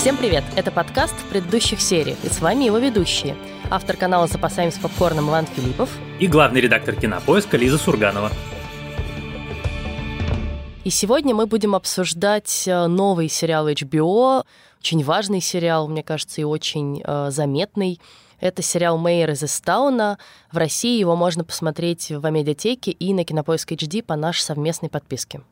Всем привет! Это подкаст «В предыдущих сериях», и с вами его ведущие. Автор канала «Запасаемся попкорном» Иван Филиппов и главный редактор «Кинопоиска» Лиза Сурганова. И сегодня мы будем обсуждать новый сериал HBO, очень важный сериал, мне кажется, и очень заметный. Это сериал «Мэр из Исттауна». В России его можно посмотреть в Амедиатеке и на Кинопоиске HD по нашей совместной подписке.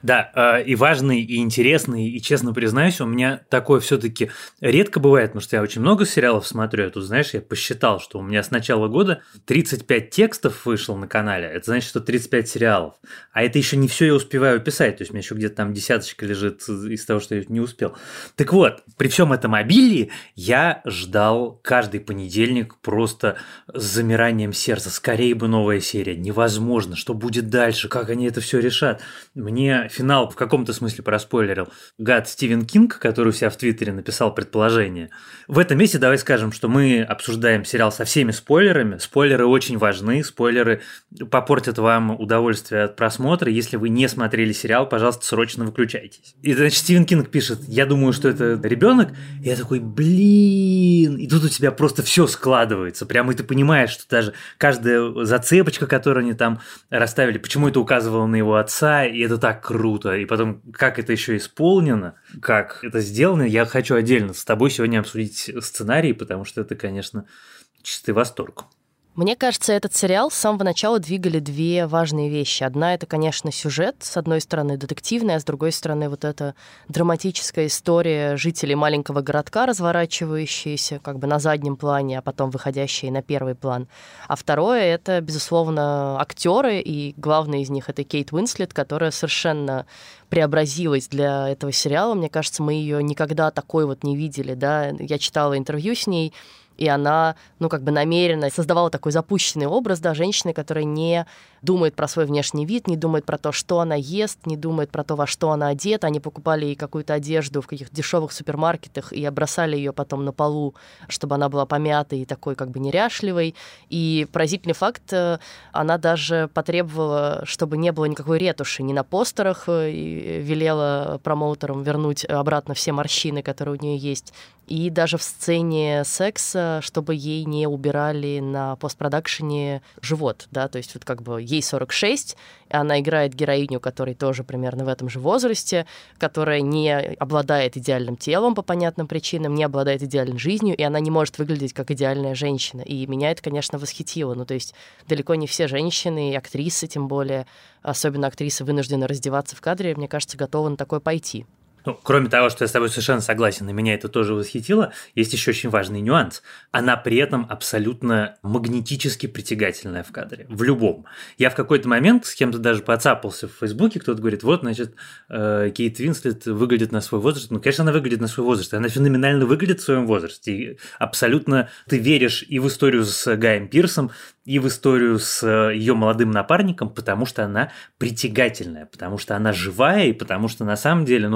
Да, и важный, и интересный, и, честно признаюсь, у меня такое все-таки редко бывает, потому что я очень много сериалов смотрю. Я тут, знаешь, я посчитал, что у меня с начала года 35 текстов вышло на канале. Это значит, что 35 сериалов. А это еще не все я успеваю писать. То есть у меня еще где-то там десяточка лежит из того, что я не успел. Так вот, при всем этом обилии я ждал каждый понедельник просто с замиранием сердца. Скорее бы новая серия. Невозможно. Что будет дальше? Как они это все решат? Мне финал в каком-то смысле проспойлерил гад Стивен Кинг, который у себя в Твиттере написал предположение. В этом месте давай скажем, что мы обсуждаем сериал со всеми спойлерами. Спойлеры очень важны, спойлеры попортят вам удовольствие от просмотра. Если вы не смотрели сериал, пожалуйста, срочно выключайтесь. И, значит, Стивен Кинг пишет: я думаю, что это ребенок. И я такой: блин! И тут у тебя просто все складывается. Прямо и ты понимаешь, что даже каждая зацепочка, которую они там расставили, почему это указывало на его отца, и это так круто. И потом, как это еще исполнено, как это сделано, я хочу отдельно с тобой сегодня обсудить сценарий, потому что это, конечно, чистый восторг. Мне кажется, этот сериал с самого начала двигали две важные вещи. Одна — это, конечно, сюжет, с одной стороны детективный, а с другой стороны вот эта драматическая история жителей маленького городка, разворачивающаяся как бы на заднем плане, а потом выходящая на первый план. А второе — это, безусловно, актеры, и главная из них — это Кейт Уинслет, которая совершенно преобразилась для этого сериала. Мне кажется, мы ее никогда такой вот не видели, да? Я читала интервью с ней, и она, намеренно создавала такой запущенный образ, да, женщины, которая не думает про свой внешний вид, не думает про то, что она ест, не думает про то, во что она одета. Они покупали ей какую-то одежду в каких-то дешевых супермаркетах и бросали ее потом на полу, чтобы она была помятой и такой неряшливой. И поразительный факт, она даже потребовала, чтобы не было никакой ретуши ни на постерах, и велела промоутерам вернуть обратно все морщины, которые у нее есть. И даже в сцене секса, чтобы ей не убирали на постпродакшене живот, да, то есть вот ей 46, она играет героиню, которая тоже примерно в этом же возрасте, которая не обладает идеальным телом по понятным причинам, не обладает идеальной жизнью, и она не может выглядеть как идеальная женщина, и меня это, конечно, восхитило, то есть далеко не все женщины, и актрисы тем более, особенно актрисы, вынуждены раздеваться в кадре, мне кажется, готовы на такое пойти. Кроме того, что я с тобой совершенно согласен, и меня это тоже восхитило, есть еще очень важный нюанс. Она при этом абсолютно магнетически притягательная в кадре, в любом. Я в какой-то момент с кем-то даже поцапался в Фейсбуке, кто-то говорит: вот, значит, Кейт Уинслет выглядит на свой возраст. Конечно, она выглядит на свой возраст, она феноменально выглядит в своем возрасте. И абсолютно ты веришь и в историю с Гаем Пирсом, и в историю с ее молодым напарником, потому что она притягательная, потому что она живая, и потому что на самом деле,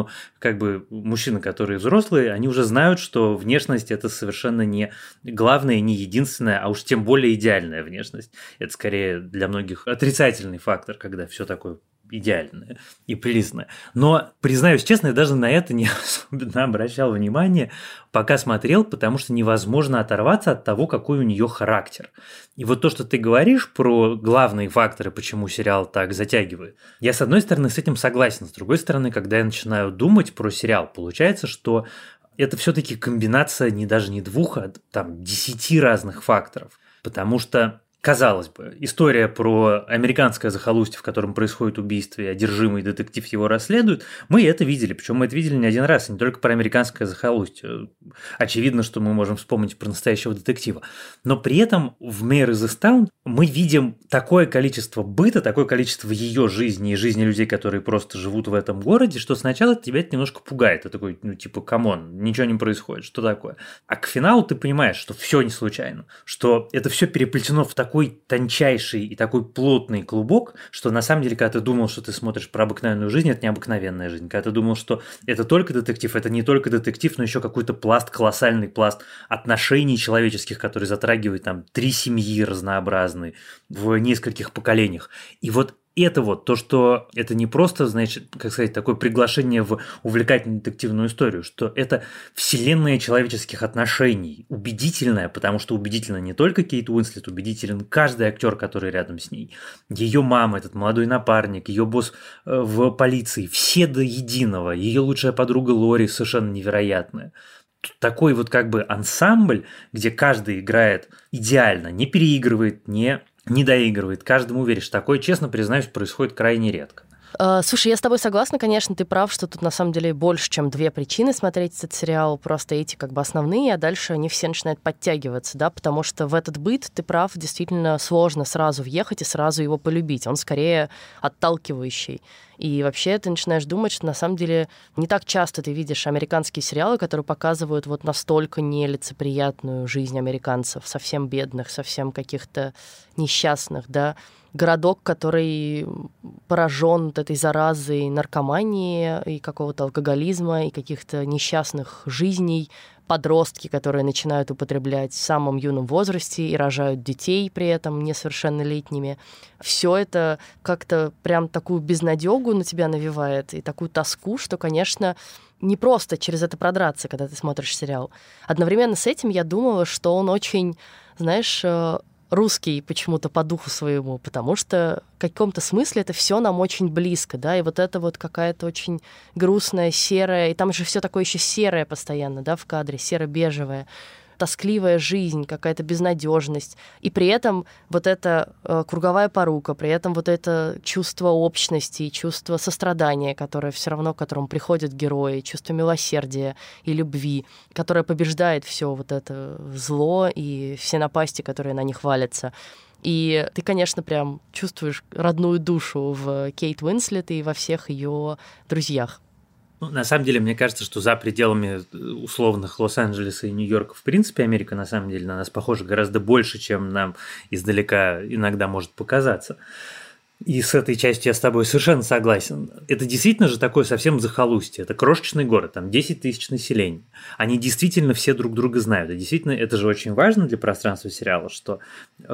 мужчины, которые взрослые, они уже знают, что внешность – это совершенно не главное, не единственное, а уж тем более идеальная внешность. Это скорее для многих отрицательный фактор, когда все такое идеальное и прелестное. Но, признаюсь честно, я даже на это не особенно обращал внимание, пока смотрел, потому что невозможно оторваться от того, какой у нее характер. И вот то, что ты говоришь про главные факторы, почему сериал так затягивает, я, с одной стороны, с этим согласен, с другой стороны, когда я начинаю думать про сериал, получается, что это все-таки комбинация не двух, а 10 разных факторов, потому что казалось бы, история про американское захолустье, в котором происходит убийство, и одержимый детектив его расследует, мы это видели, причем мы это видели не один раз, и не только про американское захолустье. Очевидно, что мы можем вспомнить про настоящего детектива. Но при этом в «Мэр из Исттауна» мы видим такое количество быта, такое количество ее жизни и жизни людей, которые просто живут в этом городе, что сначала тебя это немножко пугает. Ты такой, камон, ничего не происходит, что такое? А к финалу ты понимаешь, что все не случайно, что это все переплетено в такой тончайший и такой плотный клубок, что на самом деле, когда ты думал, что ты смотришь про обыкновенную жизнь, это необыкновенная жизнь. Когда ты думал, что это только детектив, это не только детектив, но еще какой-то пласт, колоссальный пласт отношений человеческих, который затрагивает 3 семьи разнообразные в нескольких поколениях. И вот это вот то, что это не просто, значит, как сказать, такое приглашение в увлекательную детективную историю, что это вселенная человеческих отношений, убедительная, потому что убедительна не только Кейт Уинслет, убедителен каждый актер, который рядом с ней, ее мама, этот молодой напарник, ее босс в полиции, все до единого, ее лучшая подруга Лори совершенно невероятная. Такой вот как бы ансамбль, где каждый играет идеально, не переигрывает, не доигрывает, каждому веришь. Такое, честно признаюсь, происходит крайне редко. Слушай, я с тобой согласна, конечно, ты прав, что тут на самом деле больше, чем две причины смотреть этот сериал, просто эти как бы основные, а дальше они все начинают подтягиваться, да, потому что в этот быт, ты прав, действительно сложно сразу въехать и сразу его полюбить, он скорее отталкивающий. И вообще ты начинаешь думать, что на самом деле не так часто ты видишь американские сериалы, которые показывают вот настолько нелицеприятную жизнь американцев, совсем бедных, совсем каких-то несчастных, да, городок, который поражен вот этой заразой наркомании и какого-то алкоголизма, и каких-то несчастных жизней, подростки, которые начинают употреблять в самом юном возрасте и рожают детей при этом несовершеннолетними. Все это как-то прям такую безнадёгу на тебя навевает и такую тоску, что, конечно, не просто через это продраться, когда ты смотришь сериал. Одновременно с этим я думала, что он очень, знаешь, русский почему-то по духу своему, потому что в каком-то смысле это все нам очень близко, да, и вот это вот какая-то очень грустная, серая, и там же все такое еще серое постоянно, да, в кадре, серо-бежевое, тоскливая жизнь, какая-то безнадежность, и при этом вот эта круговая порука, при этом вот это чувство общности, чувство сострадания, которое все равно, к которому приходят герои, чувство милосердия и любви, которое побеждает все вот это зло и все напасти, которые на них валятся. И ты, конечно, прям чувствуешь родную душу в Кейт Уинслет и во всех ее друзьях. На самом деле, мне кажется, что за пределами условных Лос-Анджелеса и Нью-Йорка, в принципе, Америка, на самом деле, на нас похожа гораздо больше, чем нам издалека иногда может показаться. И с этой частью я с тобой совершенно согласен. Это действительно же такое совсем захолустье. Это крошечный город, там 10 тысяч населения. Они действительно все друг друга знают. И действительно, это же очень важно для пространства сериала, что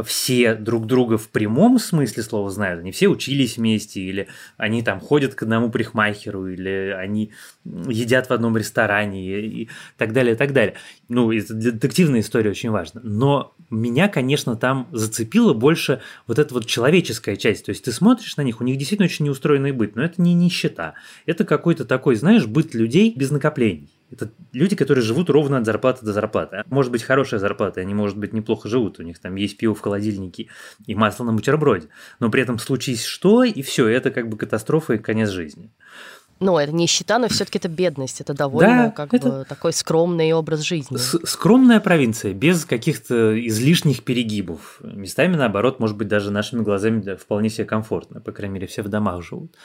все друг друга в прямом смысле слова знают. Они все учились вместе, или они там ходят к одному парикмахеру, или они едят в одном ресторане, и так далее, и так далее. Ну, это детективная история очень важна. Но меня, конечно, там зацепила больше вот эта вот человеческая часть. То есть ты смотришь на них, у них действительно очень неустроенный быт, но это не нищета. Это какой-то такой, знаешь, быт людей без накоплений. Это люди, которые живут ровно от зарплаты до зарплаты. Может быть, хорошая зарплата, они, может быть, неплохо живут. У них там есть пиво в холодильнике и масло на бутерброде. Но при этом случись что, и все, это как бы катастрофа и конец жизни. Ну, это нищета, но все-таки это бедность. Это довольно бы такой скромный образ жизни. Скромная провинция, без каких-то излишних перегибов. Местами, наоборот, может быть, даже нашими глазами вполне себе комфортно. По крайней мере, все в домах живут.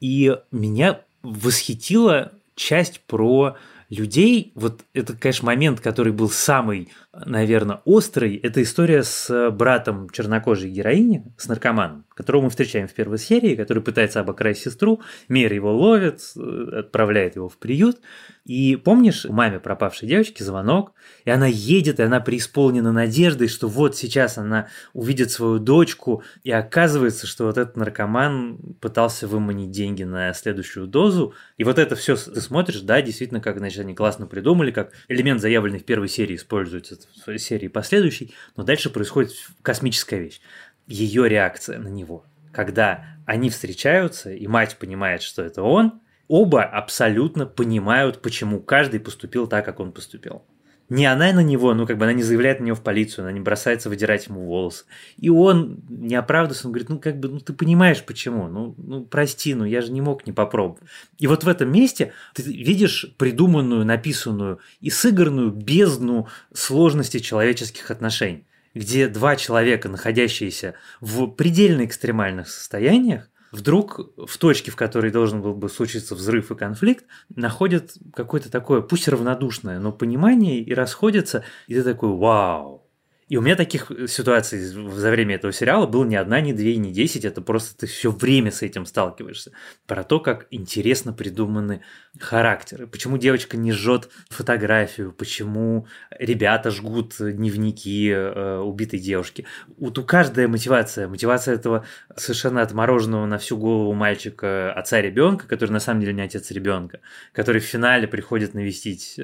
И меня восхитила часть про людей. Вот это, конечно, момент, который был самый, наверное, острый. Это история с братом чернокожей героини, с наркоманом, которого мы встречаем в первой серии, который пытается обокрасть сестру, Мэр его ловит, отправляет его в приют. И помнишь, у маме пропавшей девочки звонок, и она едет, и она преисполнена надеждой, что вот сейчас она увидит свою дочку, и оказывается, что вот этот наркоман пытался выманить деньги на следующую дозу. И вот это все ты смотришь, да, действительно, как, значит, они классно придумали, как элемент, заявленный в первой серии, используется в серии последующей, но дальше происходит космическая вещь. Ее реакция на него. Когда они встречаются, и мать понимает, что это он, оба абсолютно понимают, почему каждый поступил так, как он поступил. Не она на него, ну как бы она не заявляет на него в полицию, она не бросается выдирать ему волосы. И он не оправдывается, он говорит, ну как бы, ну ты понимаешь почему, ну прости, ну я же не мог не попробовать. И вот в этом месте ты видишь придуманную, написанную и сыгранную бездну сложности человеческих отношений, где два человека, находящиеся в предельно экстремальных состояниях, вдруг в точке, в которой должен был бы случиться взрыв и конфликт, находят какое-то такое, пусть равнодушное, но понимание, и расходятся, и ты такой «вау». И у меня таких ситуаций за время этого сериала было ни одна, ни две, ни 10. Это просто ты все время с этим сталкиваешься. Про то, как интересно придуманы характеры. Почему девочка не жжет фотографию, почему ребята жгут дневники убитой девушки. Вот у каждой мотивация. Мотивация этого совершенно отмороженного на всю голову мальчика отца ребенка, который на самом деле не отец ребенка, который в финале приходит навестить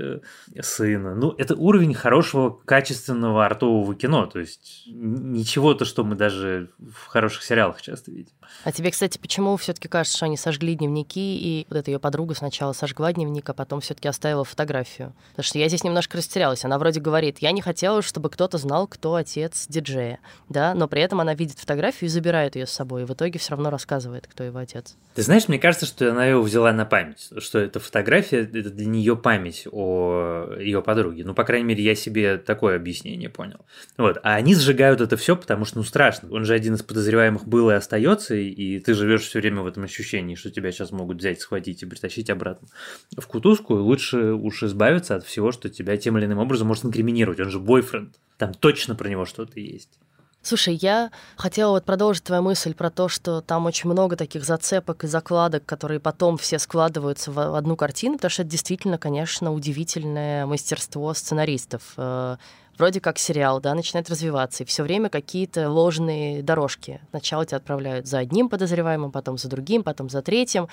сына. Ну, это уровень хорошего, качественного артового кино, то есть ничего-то, что мы даже в хороших сериалах часто видим. А тебе, кстати, почему все-таки кажется, что они сожгли дневники, и вот эта ее подруга сначала сожгла дневник, а потом все-таки оставила фотографию? Потому что я здесь немножко растерялась. Она вроде говорит, я не хотела, чтобы кто-то знал, кто отец диджея, да, но при этом она видит фотографию и забирает ее с собой, и в итоге все равно рассказывает, кто его отец. Ты знаешь, мне кажется, что она его взяла на память, что эта фотография, это для нее память о ее подруге. Ну, по крайней мере, я себе такое объяснение понял. Вот. А они сжигают это все, потому что, ну, страшно. Он же один из подозреваемых был и остается, и ты живешь все время в этом ощущении, что тебя сейчас могут взять, схватить и притащить обратно в кутузку, и лучше уж избавиться от всего, что тебя тем или иным образом может инкриминировать. Он же бойфренд. Там точно про него что-то есть. Слушай, я хотела вот продолжить твою мысль про то, что там очень много таких зацепок и закладок, которые потом все складываются в одну картину, потому что это действительно, конечно, удивительное мастерство сценаристов. Вроде как сериал, да, начинает развиваться, и все время какие-то ложные дорожки. Сначала тебя отправляют за одним подозреваемым, потом за другим, потом за третьим.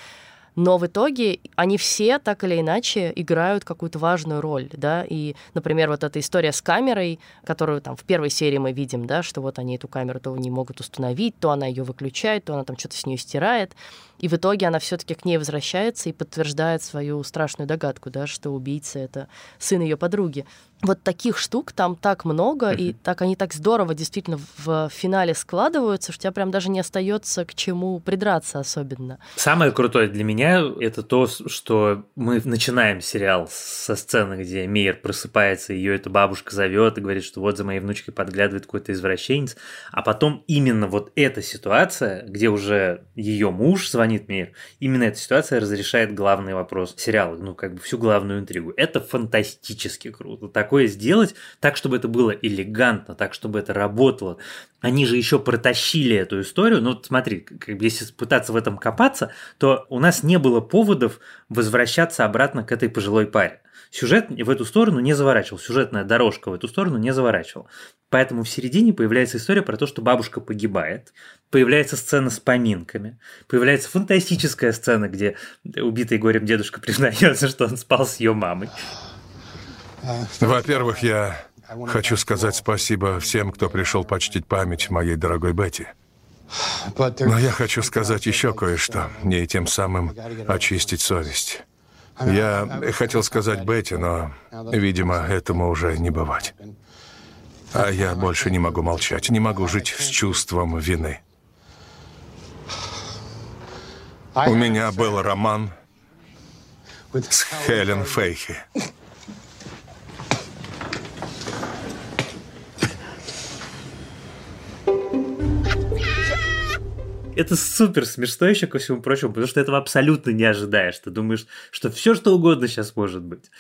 Но в итоге они все так или иначе играют какую-то важную роль, да, и, например, вот эта история с камерой, которую там в первой серии мы видим, да, что вот они эту камеру то не могут установить, то она ее выключает, то она там что-то с нее стирает, и в итоге она все-таки к ней возвращается и подтверждает свою страшную догадку, да, что убийца — это сын ее подруги. Вот таких штук там так много, и так они так здорово действительно в финале складываются, что у тебя прям даже не остается к чему придраться особенно. Самое крутое для меня — это то, что мы начинаем сериал со сцены, где Мейер просыпается, ее эта бабушка зовет и говорит, что вот за моей внучкой подглядывает какой-то извращенец, а потом именно вот эта ситуация, где уже ее муж звонит Мейер, именно эта ситуация разрешает главный вопрос сериала, ну как бы всю главную интригу. Это фантастически круто. Такое сделать, так, чтобы это было элегантно, так, чтобы это работало. Они же еще протащили эту историю. Ну, смотри, как бы если пытаться в этом копаться, то у нас не было поводов возвращаться обратно к этой пожилой паре. Сюжет в эту сторону не заворачивал, сюжетная дорожка в эту сторону не заворачивала. Поэтому в середине появляется история про то, что бабушка погибает, появляется сцена с поминками, появляется фантастическая сцена, где убитый горем дедушка признается, что он спал с ее мамой. Во-первых, я хочу сказать спасибо всем, кто пришел почтить память моей дорогой Бетти. Но я хочу сказать еще кое-что, и тем самым очистить совесть. Я хотел сказать Бетти, но, видимо, этому уже не бывать. А я больше не могу молчать, не могу жить с чувством вины. У меня был роман с Хелен Фейхи. Это супер смешно еще, ко всему прочему, потому что этого абсолютно не ожидаешь. Ты думаешь, что все что угодно сейчас может быть.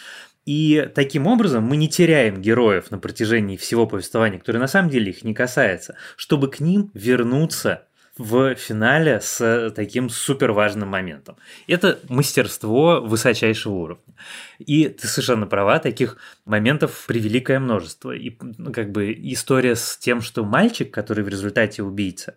И таким образом мы не теряем героев на протяжении всего повествования, которое на самом деле их не касается, чтобы к ним вернуться в финале с таким суперважным моментом. Это мастерство высочайшего уровня. И ты совершенно права, таких моментов превеликое множество. И как бы история с тем, что мальчик, который в результате убийца,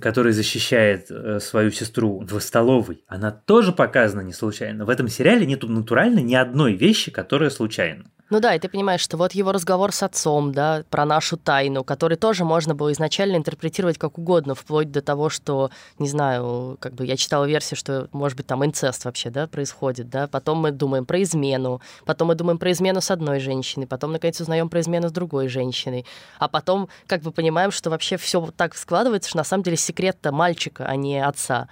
который защищает свою сестру в столовой, она тоже показана не случайно. В этом сериале нет натурально ни одной вещи, которая случайна. Ну да, и ты понимаешь, что вот его разговор с отцом, да, про нашу тайну, который тоже можно было изначально интерпретировать как угодно, вплоть до того, что, не знаю, как бы я читала версию, что, может быть, там инцест вообще, да, происходит, да, потом мы думаем про измену, потом мы думаем про измену с одной женщиной, потом, наконец, узнаем про измену с другой женщиной, а потом, как бы, понимаем, что вообще все так складывается, что на самом деле секрет-то мальчика, а не отца.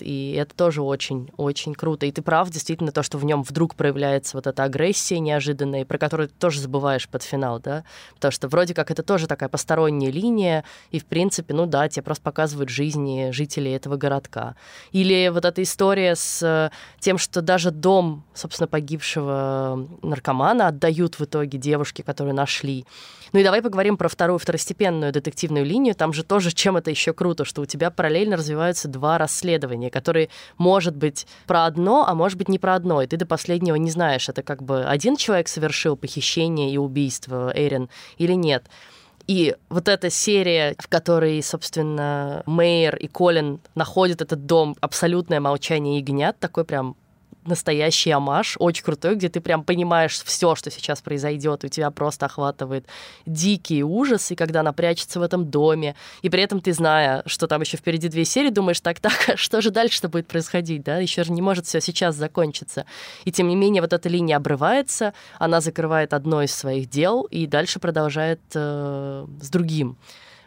И это тоже очень-очень круто. И ты прав, действительно, то, что в нем вдруг проявляется вот эта агрессия неожиданная, про которую ты тоже забываешь под финал, да? Потому что вроде как это тоже такая посторонняя линия, и, в принципе, ну да, тебе просто показывают жизни жителей этого городка. Или вот эта история с тем, что даже дом, собственно, погибшего наркомана отдают в итоге девушке, которую нашли. Ну и давай поговорим про второстепенную детективную линию. Там же тоже, чем это еще круто, что у тебя параллельно развиваются два расследования, которые, может быть, про одно, а может быть, не про одно. И ты до последнего не знаешь, это как бы один человек совершил похищение и убийство, Эрин, или нет. И вот эта серия, в которой, собственно, Мэйр и Колин находят этот дом, абсолютное молчание ягнят, такой прям настоящий омаж, очень крутой, где ты прям понимаешь все, что сейчас произойдет, и у тебя просто охватывает дикий ужас, и когда она прячется в этом доме, и при этом ты, зная, что там еще впереди две серии, думаешь, так, что же дальше-то будет происходить, да, еще же не может все сейчас закончиться. И тем не менее вот эта линия обрывается, она закрывает одно из своих дел и дальше продолжает с другим.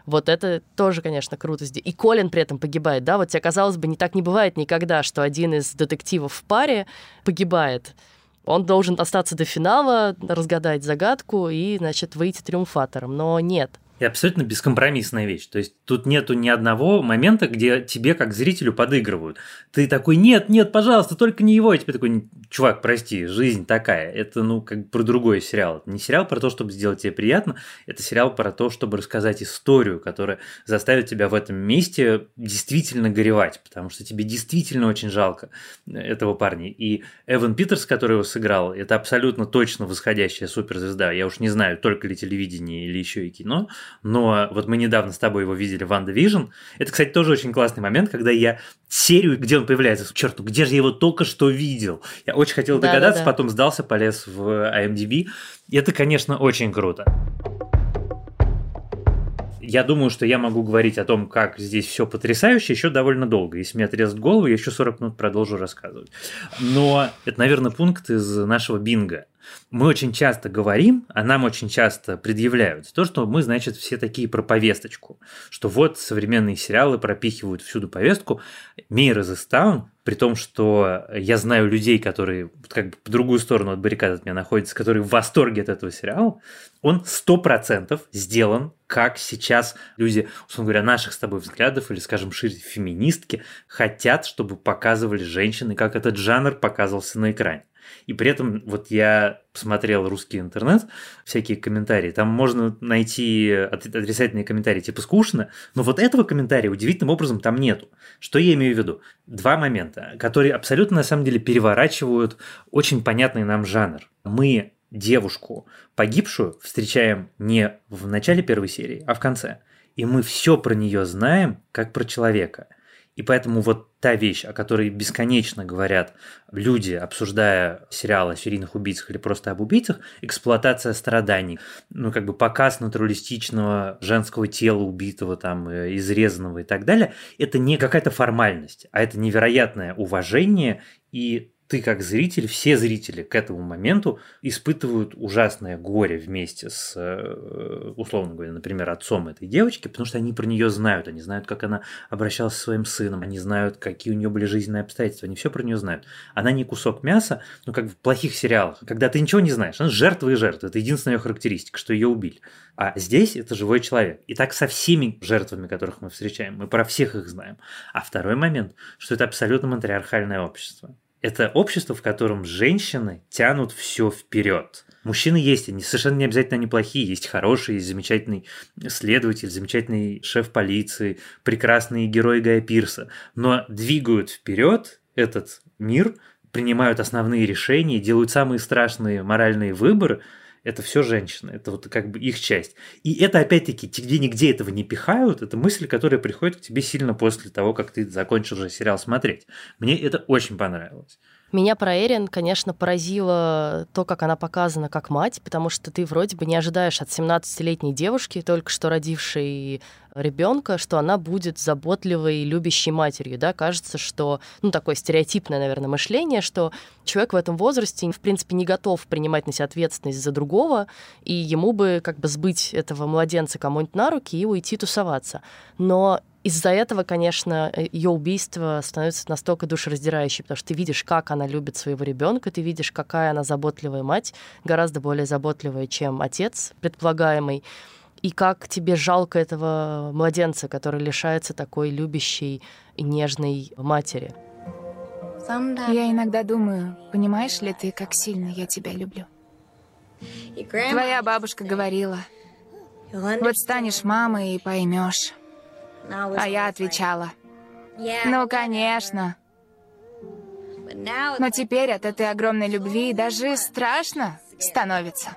Вот это тоже, конечно, круто. И Колин при этом погибает, да? Вот тебе, казалось бы, не так не бывает никогда, что один из детективов в паре погибает. Он должен остаться до финала, разгадать загадку и, значит, выйти триумфатором. Но нет. И абсолютно бескомпромиссная вещь. То есть тут нету ни одного момента, где тебе, как зрителю, подыгрывают. Ты такой, нет, пожалуйста, только не его. И тебе такой, чувак, прости, жизнь такая. Это, ну, как про другой сериал. Это не сериал про то, чтобы сделать тебе приятно. Это сериал про то, чтобы рассказать историю, которая заставит тебя в этом месте действительно горевать. Потому что тебе действительно очень жалко этого парня. И Эван Питерс, который его сыграл, это абсолютно точно восходящая суперзвезда. Я уж не знаю, только ли телевидение или еще и кино. Но вот мы недавно с тобой его видели в WandaVision. Это, кстати, тоже очень классный момент, когда я серию, где он появляется, черту, где же я его только что видел? Я очень хотел догадаться, да. Потом сдался, полез в IMDb. И это, конечно, очень круто. Я думаю, что я могу говорить о том, как здесь все потрясающе, еще довольно долго. Если мне отрежут голову, я еще 40 минут продолжу рассказывать. Но это, наверное, пункт из нашего бинго. Мы очень часто говорим, а нам очень часто предъявляют то, что мы, значит, все такие про повесточку, что вот современные сериалы пропихивают всюду повестку. «Мэр из Исттауна», при том, что я знаю людей, которые как бы по другую сторону от баррикад от меня находятся, которые в восторге от этого сериала, он 100% сделан, как сейчас люди, условно говоря, наших с тобой взглядов или, скажем, шире феминистки, хотят, чтобы показывали женщины, как этот жанр показывался на экране. И при этом вот я посмотрел русский интернет, всякие комментарии, там можно найти отрицательные комментарии типа «скучно», но вот этого комментария удивительным образом там нету. Что я имею в виду? Два момента, которые абсолютно на самом деле переворачивают очень понятный нам жанр. Мы девушку погибшую встречаем не в начале первой серии, а в конце. И мы все про нее знаем, как про человека. И поэтому вот та вещь, о которой бесконечно говорят люди, обсуждая сериалы о серийных убийцах или просто об убийцах, эксплуатация страданий, ну как бы показ натуралистичного женского тела убитого, там, изрезанного и так далее, это не какая-то формальность, а это невероятное уважение, и ты как зритель, все зрители к этому моменту испытывают ужасное горе вместе с, условно говоря, например, отцом этой девочки, потому что они про нее знают, они знают, как она обращалась со своим сыном, они знают, какие у нее были жизненные обстоятельства, они все про нее знают. Она не кусок мяса, ну как в плохих сериалах, когда ты ничего не знаешь, она жертва и жертва, это единственная ее характеристика, что ее убили. А здесь это живой человек. И так со всеми жертвами, которых мы встречаем, мы про всех их знаем. А второй момент, что это абсолютно матриархальное общество. Это общество, в котором женщины тянут все вперед. Мужчины есть, они совершенно не обязательно они плохие, есть хорошие, есть замечательный следователь, замечательный шеф полиции, прекрасные герои Гая Пирса, но двигают вперед этот мир, принимают основные решения, делают самые страшные моральные выборы. Это все женщины, это вот как бы их часть. И это, опять-таки, нигде этого не пихают, это мысль, которая приходит к тебе сильно после того, как ты закончил уже сериал смотреть. Мне это очень понравилось. Меня про Эрин, конечно, поразило то, как она показана как мать, потому что ты вроде бы не ожидаешь от 17-летней девушки, только что родившей ребенка, что она будет заботливой и любящей матерью. Да? Кажется, что, ну, такое стереотипное, наверное, мышление, что человек в этом возрасте, в принципе, не готов принимать на себя ответственность за другого, и ему бы как бы сбыть этого младенца кому-нибудь на руки и уйти тусоваться. Но Из-за этого, конечно, ее убийство становится настолько душераздирающей, потому что ты видишь, как она любит своего ребенка, ты видишь, какая она заботливая мать, гораздо более заботливая, чем отец предполагаемый, и как тебе жалко этого младенца, который лишается такой любящей и нежной матери. Я иногда думаю, понимаешь ли ты, как сильно я тебя люблю? Твоя бабушка говорила, вот станешь мамой и поймешь. А я отвечала, ну, конечно. Но теперь от этой огромной любви даже страшно становится.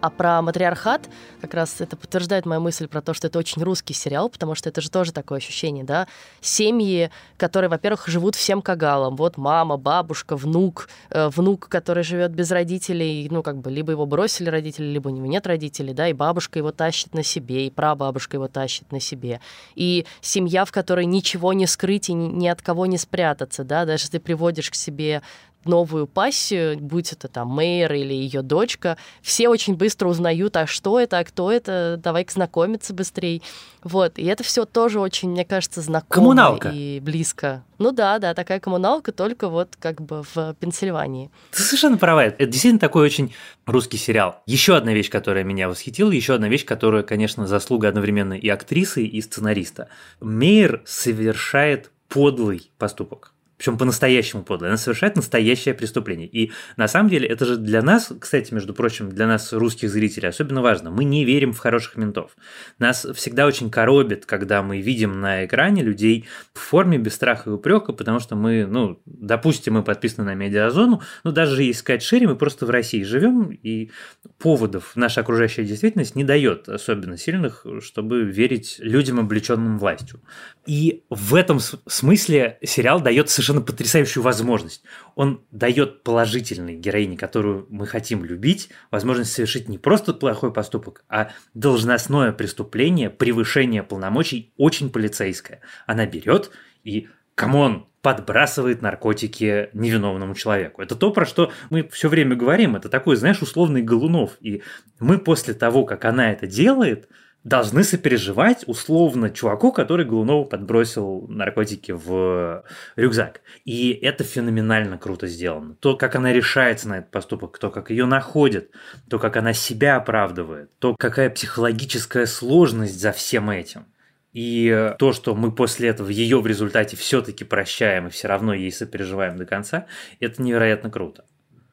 А про матриархат, как раз это подтверждает мою мысль про то, что это очень русский сериал, потому что это же тоже такое ощущение, да? Семьи, которые, во-первых, живут всем кагалом. Вот мама, бабушка, внук, внук, который живет без родителей, ну, как бы, либо его бросили родители, либо у него нет родителей, да, и бабушка его тащит на себе, и прабабушка его тащит на себе. И семья, в которой ничего не скрыть и ни от кого не спрятаться, да, даже если ты приводишь к себе новую пассию, будь это там Мэйр или ее дочка, все очень быстро узнают, а что это, а кто это, давай-ка знакомиться быстрей. Вот. И это все тоже очень, мне кажется, знакомо коммуналка. И близко. Ну да, такая коммуналка, только вот как бы в Пенсильвании. Ты совершенно права. Это действительно такой очень русский сериал. Еще одна вещь, которая меня восхитила, еще одна вещь, которая, конечно, заслуга одновременно и актрисы, и сценариста. Мэйр совершает подлый поступок. Причем по-настоящему подло. Она совершает настоящее преступление. И на самом деле это же для нас, кстати, между прочим, для нас, русских зрителей, особенно важно. Мы не верим в хороших ментов. Нас всегда очень коробит, когда мы видим на экране людей в форме без страха и упрека, потому что мы, ну, допустим, мы подписаны на медиазону, но даже искать шире, мы просто в России живем, и поводов наша окружающая действительность не дает особенно сильных, чтобы верить людям, облеченным властью. И в этом смысле сериал дает совершенно потрясающую возможность. Он дает положительной героине, которую мы хотим любить, возможность совершить не просто плохой поступок, а должностное преступление, превышение полномочий, очень полицейское. Она берет и, камон, подбрасывает наркотики невиновному человеку. Это то, про что мы все время говорим. Это такой, знаешь, условный Голунов. И мы после того, как она это делает, должны сопереживать условно чуваку, который Голунову подбросил наркотики в рюкзак. И это феноменально круто сделано. То, как она решается на этот поступок, то, как ее находят, то, как она себя оправдывает, то, какая психологическая сложность за всем этим. И то, что мы после этого ее в результате все-таки прощаем и все равно ей сопереживаем до конца, это невероятно круто.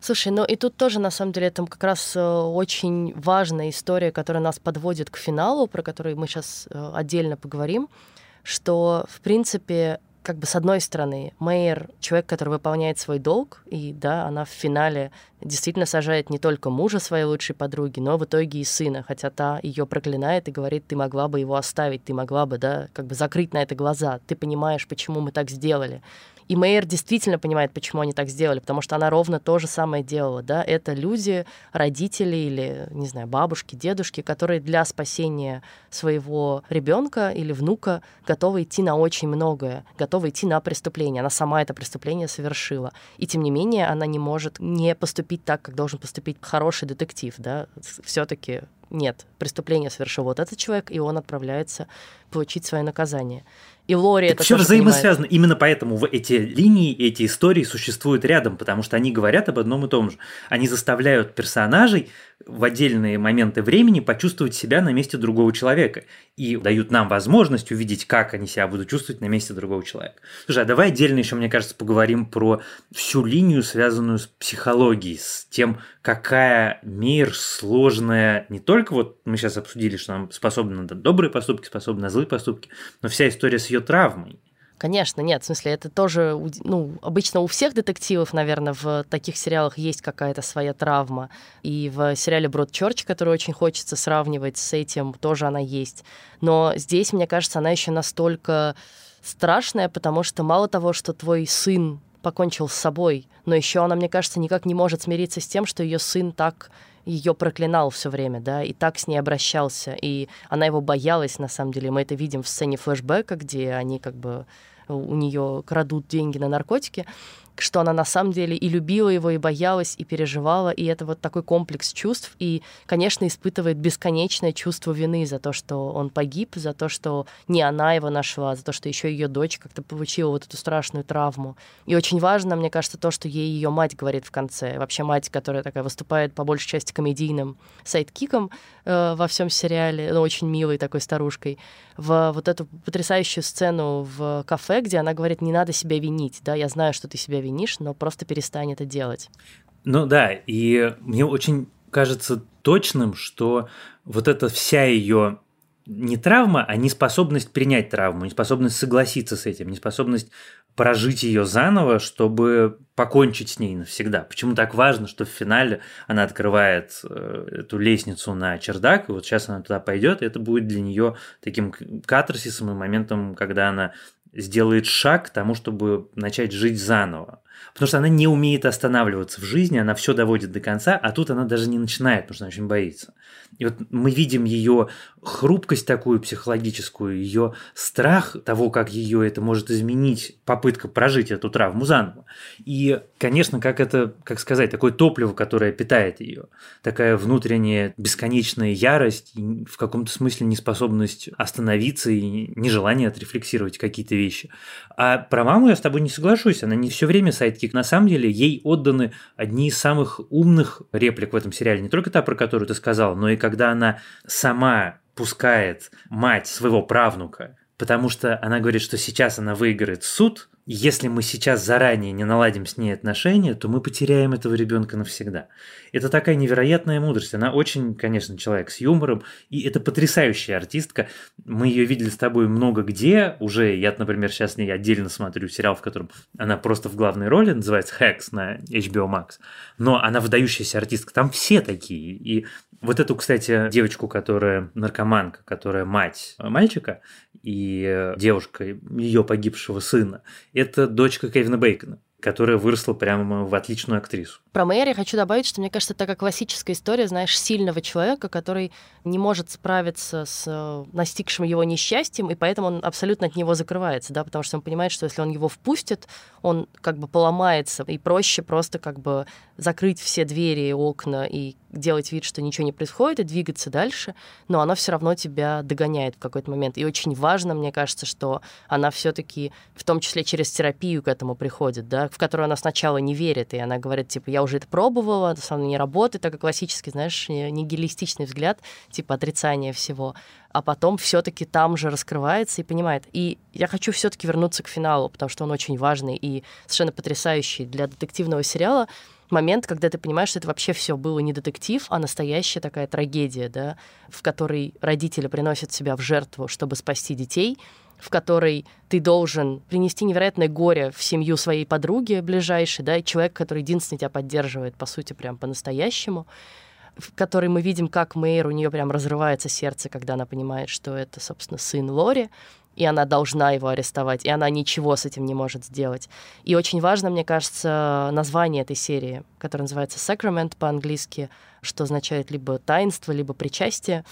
Слушай, ну и тут тоже, на самом деле, это как раз очень важная история, которая нас подводит к финалу, про которую мы сейчас отдельно поговорим, что, в принципе, как бы с одной стороны, Мэйр — человек, который выполняет свой долг, и, да, она в финале действительно сажает не только мужа своей лучшей подруги, но в итоге и сына, хотя та ее проклинает и говорит, ты могла бы его оставить, ты могла бы, да, как бы закрыть на это глаза, ты понимаешь, почему мы так сделали. И Мэйр действительно понимает, почему они так сделали, потому что она ровно то же самое делала. Да? Это люди, родители или, не знаю, бабушки, дедушки, которые для спасения своего ребенка или внука готовы идти на очень многое, готовы идти на преступление. Она сама это преступление совершила. И тем не менее она не может не поступить так, как должен поступить хороший детектив. Да? Все-таки нет, преступление совершил вот этот человек, и он отправляется получить свое наказание. И Лори это все взаимосвязано. Понимает. Именно поэтому эти линии, эти истории существуют рядом, потому что они говорят об одном и том же. Они заставляют персонажей в отдельные моменты времени почувствовать себя на месте другого человека и дают нам возможность увидеть, как они себя будут чувствовать на месте другого человека. Слушай, а давай отдельно еще, мне кажется, поговорим про всю линию, связанную с психологией, с тем, какая мир сложная. Не только вот мы сейчас обсудили, что нам способны на добрые поступки, способны на злые поступки, но вся история с ее травмой. Конечно, нет, в смысле, это тоже, ну, обычно у всех детективов, наверное, в таких сериалах есть какая-то своя травма. И в сериале «Бродчёрч», который очень хочется сравнивать с этим, тоже она есть. Но здесь, мне кажется, она еще настолько страшная, потому что мало того, что твой сын покончил с собой, но еще она, мне кажется, никак не может смириться с тем, что ее сын так ее проклинал все время, да, и так с ней обращался, и она его боялась, на самом деле. Мы это видим в сцене флешбэка, где они как бы у нее крадут деньги на наркотики, что она на самом деле и любила его, и боялась, и переживала, и это вот такой комплекс чувств, и, конечно, испытывает бесконечное чувство вины за то, что он погиб, за то, что не она его нашла, за то, что еще ее дочь как-то получила вот эту страшную травму. И очень важно, мне кажется, то, что ей ее мать говорит в конце, вообще мать, которая такая выступает по большей части комедийным сайдкиком во всем сериале, ну, очень милой такой старушкой, в вот эту потрясающую сцену в кафе, где она говорит, не надо себя винить, да, я знаю, что ты себя винишь, но просто перестань это делать. Ну да, и мне очень кажется точным, что вот эта вся ее не травма, а неспособность принять травму, неспособность согласиться с этим, неспособность прожить ее заново, чтобы покончить с ней навсегда. Почему так важно, что в финале она открывает эту лестницу на чердак, и вот сейчас она туда пойдет, и это будет для нее таким катарсисом и моментом, когда она сделает шаг к тому, чтобы начать жить заново. Потому что она не умеет останавливаться в жизни, она все доводит до конца, а тут она даже не начинает, потому что она очень боится. И вот мы видим ее хрупкость такую психологическую, ее страх того, как ее это может изменить, попытка прожить эту травму заново. И, конечно, как это, как сказать, такое топливо, которое питает ее, такая внутренняя бесконечная ярость, и в каком-то смысле неспособность остановиться и нежелание отрефлексировать какие-то вещи. А про маму я с тобой не соглашусь, она не все время сайдкик. На самом деле ей отданы одни из самых умных реплик в этом сериале, не только та, про которую ты сказал, но и когда она сама пускает мать своего правнука, потому что она говорит, что сейчас она выиграет суд, и если мы сейчас заранее не наладим с ней отношения, то мы потеряем этого ребенка навсегда. Это такая невероятная мудрость. Она очень, конечно, человек с юмором, и это потрясающая артистка. Мы ее видели с тобой много где уже. Я, например, сейчас не отдельно смотрю сериал, в котором она просто в главной роли, называется «Hex» на HBO Max. Но она выдающаяся артистка. Там все такие. И вот эту, кстати, девочку, которая наркоманка, которая мать мальчика, и девушка ее погибшего сына, это дочка Кевина Бейкона, которая выросла прямо в отличную актрису. Про Мэри хочу добавить, что, мне кажется, это такая классическая история, знаешь, сильного человека, который не может справиться с настигшим его несчастьем, и поэтому он абсолютно от него закрывается, да, потому что он понимает, что если он его впустит, он как бы поломается, и проще просто как бы закрыть все двери и окна и делать вид, что ничего не происходит, и двигаться дальше, но оно все равно тебя догоняет в какой-то момент. И очень важно, мне кажется, что она все-таки, в том числе через терапию, к этому приходит, да, в которую она сначала не верит, и она говорит, типа, я уже это пробовала, это со мной не работает, такой классический, знаешь, нигилистичный взгляд, типа отрицание всего, а потом все-таки там же раскрывается и понимает. И я хочу все-таки вернуться к финалу, потому что он очень важный и совершенно потрясающий для детективного сериала. Момент, когда ты понимаешь, что это вообще все было не детектив, а настоящая такая трагедия, да, в которой родители приносят себя в жертву, чтобы спасти детей, в которой ты должен принести невероятное горе в семью своей подруги ближайшей, да, и человек, который единственный тебя поддерживает, по сути, прям по-настоящему, в которой мы видим, как Мэйр, у нее прям разрывается сердце, когда она понимает, что это, собственно, сын Лори, и она должна его арестовать, и она ничего с этим не может сделать. И очень важно, мне кажется, название этой серии, которая называется «Sacrament» по-английски, что означает либо таинство, либо причастие.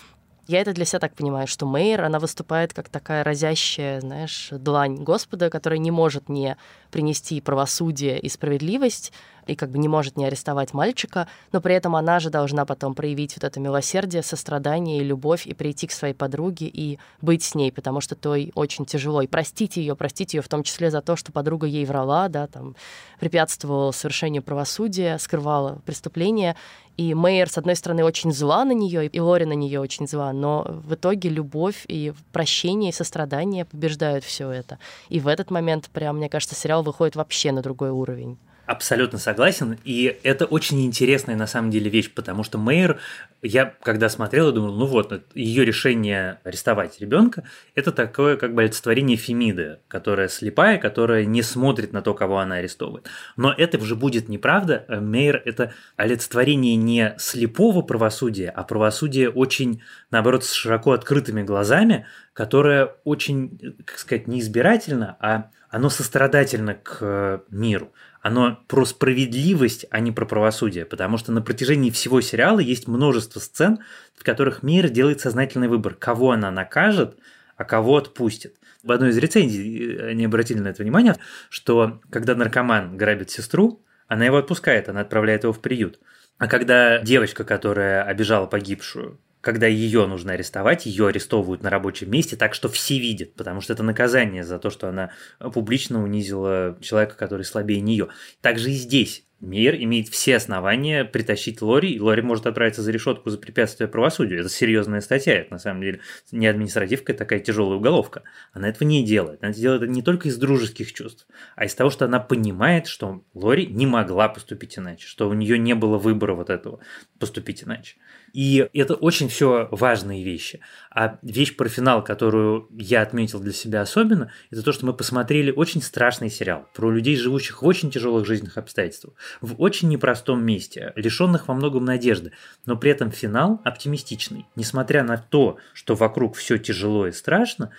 Я это для себя так понимаю, что Мэйр, она выступает как такая разящая, знаешь, длань Господа, которая не может не принести правосудие и справедливость, и как бы не может не арестовать мальчика, но при этом она же должна потом проявить вот это милосердие, сострадание и любовь, и прийти к своей подруге и быть с ней, потому что той очень тяжело. И простить ее в том числе за то, что подруга ей врала, да, там, препятствовала совершению правосудия, скрывала преступление. И Мэйр, с одной стороны, очень зла на нее, и Лори на нее очень зла, но в итоге любовь и прощение, и сострадание побеждают все это. И в этот момент, прям, мне кажется, сериал выходит вообще на другой уровень. Абсолютно согласен, и это очень интересная на самом деле вещь, потому что Мэйр, я когда смотрел, я думал, ну вот, ее решение арестовать ребенка, это такое как бы олицетворение Фемиды, которая слепая, которая не смотрит на то, кого она арестовывает. Но это уже будет неправда, Мэйр – это олицетворение не слепого правосудия, а правосудия очень, наоборот, с широко открытыми глазами, которое очень, как сказать, не избирательно, а оно сострадательно к миру. Оно про справедливость, а не про правосудие, потому что на протяжении всего сериала есть множество сцен, в которых Мэйр делает сознательный выбор, кого она накажет, а кого отпустит. В одной из рецензий они обратили на это внимание, что когда наркоман грабит сестру, она его отпускает, она отправляет его в приют. А когда девочка, которая обижала погибшую, когда ее нужно арестовать, ее арестовывают на рабочем месте так, что все видят, потому что это наказание за то, что она публично унизила человека, который слабее нее. Также и здесь мир имеет все основания притащить Лори, и Лори может отправиться за решетку за препятствие правосудию. Это серьезная статья, это на самом деле не административка, это такая тяжелая уголовка. Она этого не делает. Она делает это не только из дружеских чувств, а из того, что она понимает, что Лори не могла поступить иначе, что у нее не было выбора вот этого поступить иначе. И это очень все важные вещи. А вещь про финал, которую я отметил для себя особенно, это то, что мы посмотрели очень страшный сериал про людей, живущих в очень тяжелых жизненных обстоятельствах, в очень непростом месте, лишенных во многом надежды, но при этом финал оптимистичный. Несмотря на то, что вокруг все тяжело и страшно,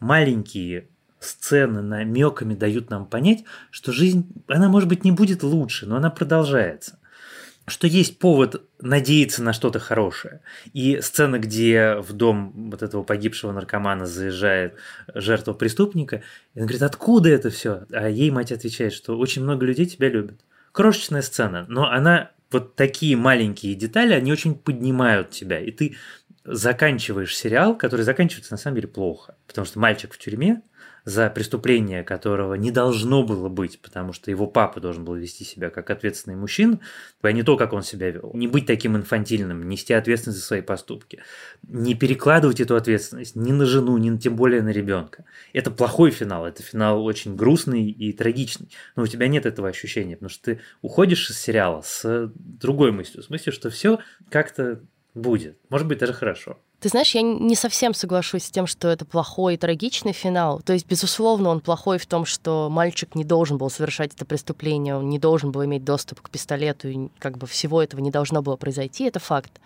маленькие сцены намеками дают нам понять, что жизнь, она, может быть, не будет лучше, но она продолжается. Что есть повод надеяться на что-то хорошее. И сцена, где в дом вот этого погибшего наркомана заезжает жертва преступника, и она говорит, откуда это все? А ей мать отвечает, что очень много людей тебя любят. Крошечная сцена, но она, вот такие маленькие детали, они очень поднимают тебя, и ты заканчиваешь сериал, который заканчивается на самом деле плохо, потому что мальчик в тюрьме за преступление, которого не должно было быть, потому что его папа должен был вести себя как ответственный мужчина, а не то, как он себя вел. Не быть таким инфантильным, нести ответственность за свои поступки, не перекладывать эту ответственность ни на жену, ни тем более на ребенка. Это плохой финал, это финал очень грустный и трагичный, но у тебя нет этого ощущения, потому что ты уходишь из сериала с другой мыслью, с мыслью, что все как-то будет, может быть, даже хорошо. Ты знаешь, я не совсем соглашусь с тем, что это плохой и трагичный финал. То есть, безусловно, он плохой в том, что мальчик не должен был совершать это преступление, он не должен был иметь доступ к пистолету, и как бы всего этого не должно было произойти, это факт.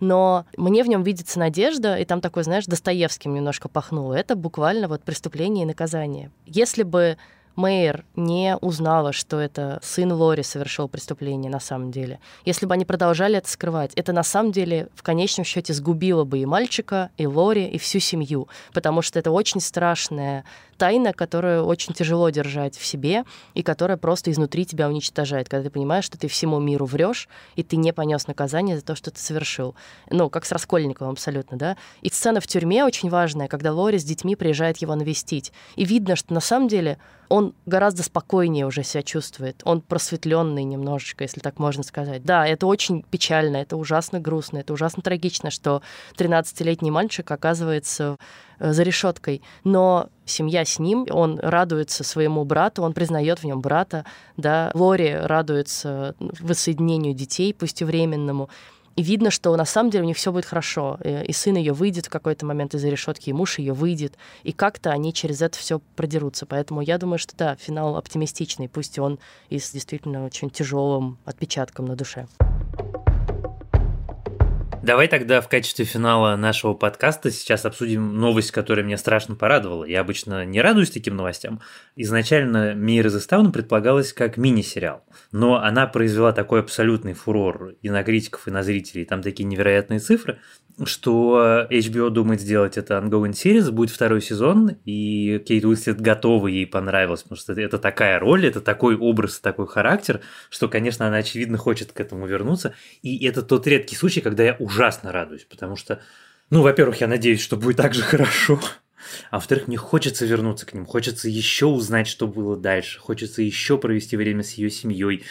Но мне в нем видится надежда, и там такой, знаешь, Достоевским немножко пахнуло. Это буквально вот преступление и наказание. Если бы Мэйр не узнала, что это сын Лори совершил преступление на самом деле. Если бы они продолжали это скрывать, это на самом деле в конечном счете сгубило бы и мальчика, и Лори, и всю семью, потому что это очень страшная тайна, которую очень тяжело держать в себе и которая просто изнутри тебя уничтожает, когда ты понимаешь, что ты всему миру врешь, и ты не понес наказание за то, что ты совершил. Ну, как с Раскольниковым абсолютно, да? И сцена в тюрьме очень важная, когда Лори с детьми приезжает его навестить. И видно, что на самом деле он гораздо спокойнее уже себя чувствует. Он просветленный немножечко, если так можно сказать. Да, это очень печально, это ужасно грустно, это ужасно трагично, что 13-летний мальчик оказывается за решеткой. Но семья с ним, он радуется своему брату, он признает в нем брата. Да? Лори радуется воссоединению детей, пусть и временному. И видно, что на самом деле у них все будет хорошо. И сын ее выйдет в какой-то момент из-за решетки, и муж ее выйдет. И как-то они через это все продерутся. Поэтому я думаю, что да, финал оптимистичный, пусть он и с действительно очень тяжелым отпечатком на душе. Давай тогда в качестве финала нашего подкаста сейчас обсудим новость, которая меня страшно порадовала. Я обычно не радуюсь таким новостям. Изначально «Мэр из Исттауна» предполагалась как мини-сериал, но она произвела такой абсолютный фурор и на критиков, и на зрителей. Там такие невероятные цифры, что HBO думает сделать это ongoing series, будет второй сезон, и Кейт Уинслет готова, ей понравилось, потому что это такая роль, это такой образ, такой характер, что, конечно, она, очевидно, хочет к этому вернуться. И это тот редкий случай, когда я ужасно радуюсь, потому что, ну, во-первых, я надеюсь, что будет так же хорошо, а во-вторых, мне хочется вернуться к ним, хочется еще узнать, что было дальше, хочется еще провести время с ее семьей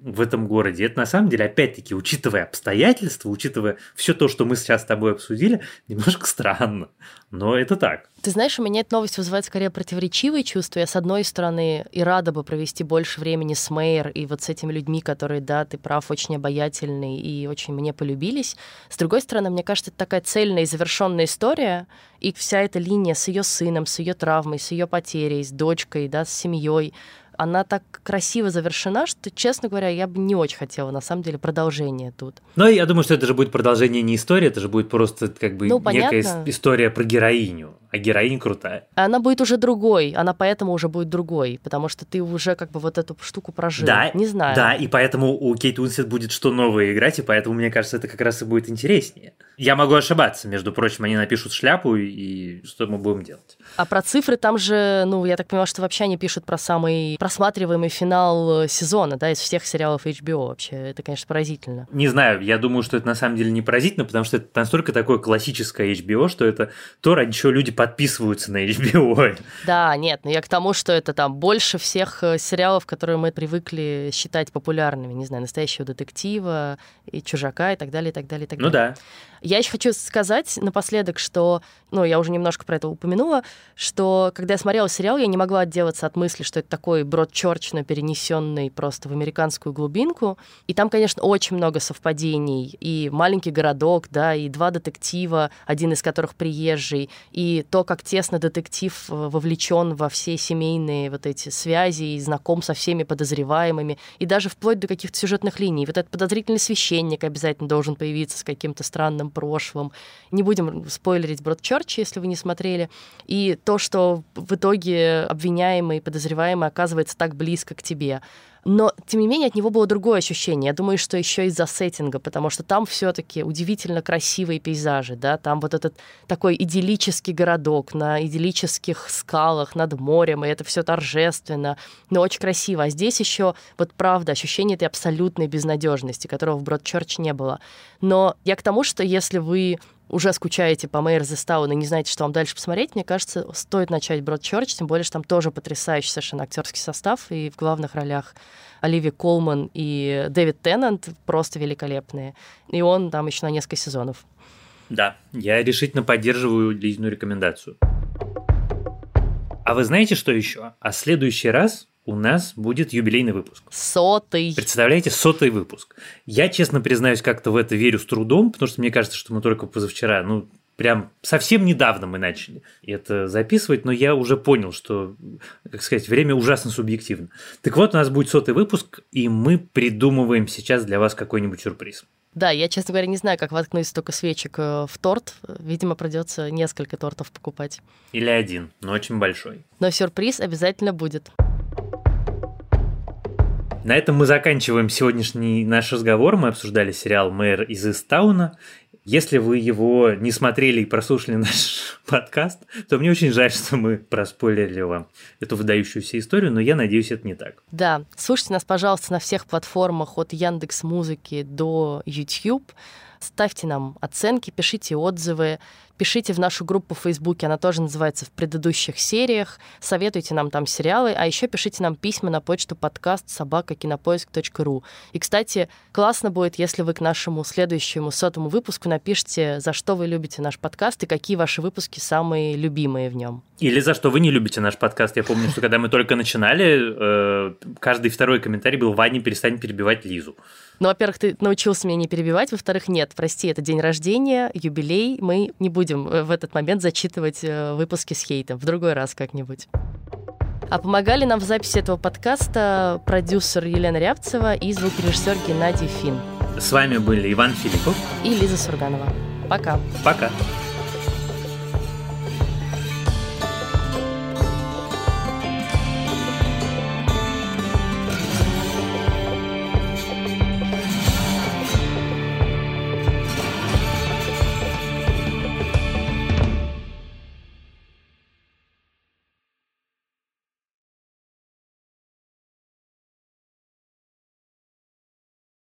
в этом городе. Это на самом деле, опять-таки, учитывая обстоятельства, учитывая все то, что мы сейчас с тобой обсудили, немножко странно, но это так. Ты знаешь, у меня эта новость вызывает скорее противоречивые чувства. Я, с одной стороны, и рада бы провести больше времени с Мэйр и вот с этими людьми, которые, да, ты прав, очень обаятельные и очень мне полюбились. С другой стороны, мне кажется, это такая цельная и завершенная история, и вся эта линия с ее сыном, с ее травмой, с ее потерей, с дочкой, да, с семьей, она так красиво завершена, что, честно говоря, я бы не очень хотела, на самом деле, продолжение тут. Ну, я думаю, что это же будет продолжение не истории, это же будет просто как бы, ну, некая история про героиню. а героиня крутая. Она будет уже другой, она поэтому уже будет другой, потому что ты уже как бы вот эту штуку прожил. Да, не знаю. Да, и поэтому у Кейт Уинслет будет что новое играть, и поэтому, мне кажется, это как раз и будет интереснее. Я могу ошибаться, между прочим, они напишут шляпу, и что мы будем делать. А про цифры там же, ну, я так понимаю, что вообще они пишут про самый просматриваемый финал сезона, да, из всех сериалов HBO вообще. Это, конечно, поразительно. Не знаю, я думаю, что это на самом деле не поразительно, потому что это настолько такое классическое HBO, что это то, ради чего люди подписываются на HBO. Да, нет, но я к тому, что это там больше всех сериалов, которые мы привыкли считать популярными, не знаю, «Настоящего детектива», и «Чужака», и так далее, и так далее, и так далее. Ну да. Я еще хочу сказать напоследок, что, ну, я уже немножко про это упомянула, что когда я смотрела сериал, я не могла отделаться от мысли, что это такой бродчёрчно перенесенный просто в американскую глубинку. И там, конечно, очень много совпадений. И маленький городок, да, и два детектива, один из которых приезжий, и то, как тесно детектив вовлечен во все семейные вот эти связи и знаком со всеми подозреваемыми, и даже вплоть до каких-то сюжетных линий. Вот этот подозрительный священник обязательно должен появиться с каким-то странным прошлом. Не будем спойлерить Бродчёрча, если вы не смотрели. И то, что в итоге обвиняемый, подозреваемый оказывается так близко к тебе. Но, тем не менее, от него было другое ощущение. Я думаю, что еще из-за сеттинга, потому что там все-таки удивительно красивые пейзажи, да, там вот этот такой идиллический городок на идиллических скалах над морем, и это все торжественно, но очень красиво. А здесь еще, вот правда, ощущение этой абсолютной безнадежности, которого в Бродчёрче не было. Но я к тому, что если вы уже скучаете по Мэр из Исттауна и не знаете, что вам дальше посмотреть, мне кажется, стоит начать Бродчёрч, тем более, что там тоже потрясающий совершенно актерский состав, и в главных ролях Оливия Колман и Дэвид Теннант просто великолепные. И он там еще на несколько сезонов. Да, я решительно поддерживаю Лизину рекомендацию. А вы знаете, что еще? А в следующий раз у нас будет юбилейный выпуск. 100-й. Представляете, 100-й выпуск. Я, честно признаюсь, как-то в это верю с трудом, потому что мне кажется, что мы только позавчера, ну, прям совсем недавно мы начали это записывать, но я уже понял, что, как сказать, время ужасно субъективно. Так вот, у нас будет 100-й выпуск, и мы придумываем сейчас для вас какой-нибудь сюрприз. Да, я, честно говоря, не знаю, как воткнуть столько свечек в торт. Видимо, придется несколько тортов покупать. Или один, но очень большой. Но сюрприз обязательно будет. На этом мы заканчиваем сегодняшний наш разговор. Мы обсуждали сериал «Мэр из Исттауна». Если вы его не смотрели и прослушали наш подкаст, то мне очень жаль, что мы проспойлерили вам эту выдающуюся историю, но я надеюсь, это не так. Да, слушайте нас, пожалуйста, на всех платформах от Яндекс.Музыки до YouTube. Ставьте нам оценки, пишите отзывы, пишите в нашу группу в Фейсбуке, она тоже называется «В предыдущих сериях», советуйте нам там сериалы, а еще пишите нам письма на почту podcast@kinopoisk.ru. И, кстати, классно будет, если вы к нашему следующему 100-му выпуску напишите, за что вы любите наш подкаст и какие ваши выпуски самые любимые в нем. Или за что вы не любите наш подкаст. Я помню, что когда мы только начинали, каждый второй комментарий был: «Ваня, перестань перебивать Лизу». Ну, во-первых, ты научился меня не перебивать, во-вторых, нет, прости, это день рождения, юбилей, мы не будем в этот момент зачитывать выпуски с хейтом, в другой раз как-нибудь. А помогали нам в записи этого подкаста продюсер Елена Рябцева и звукорежиссер Геннадий Финн. С вами были Иван Филиппов и Лиза Сурганова. Пока. Пока.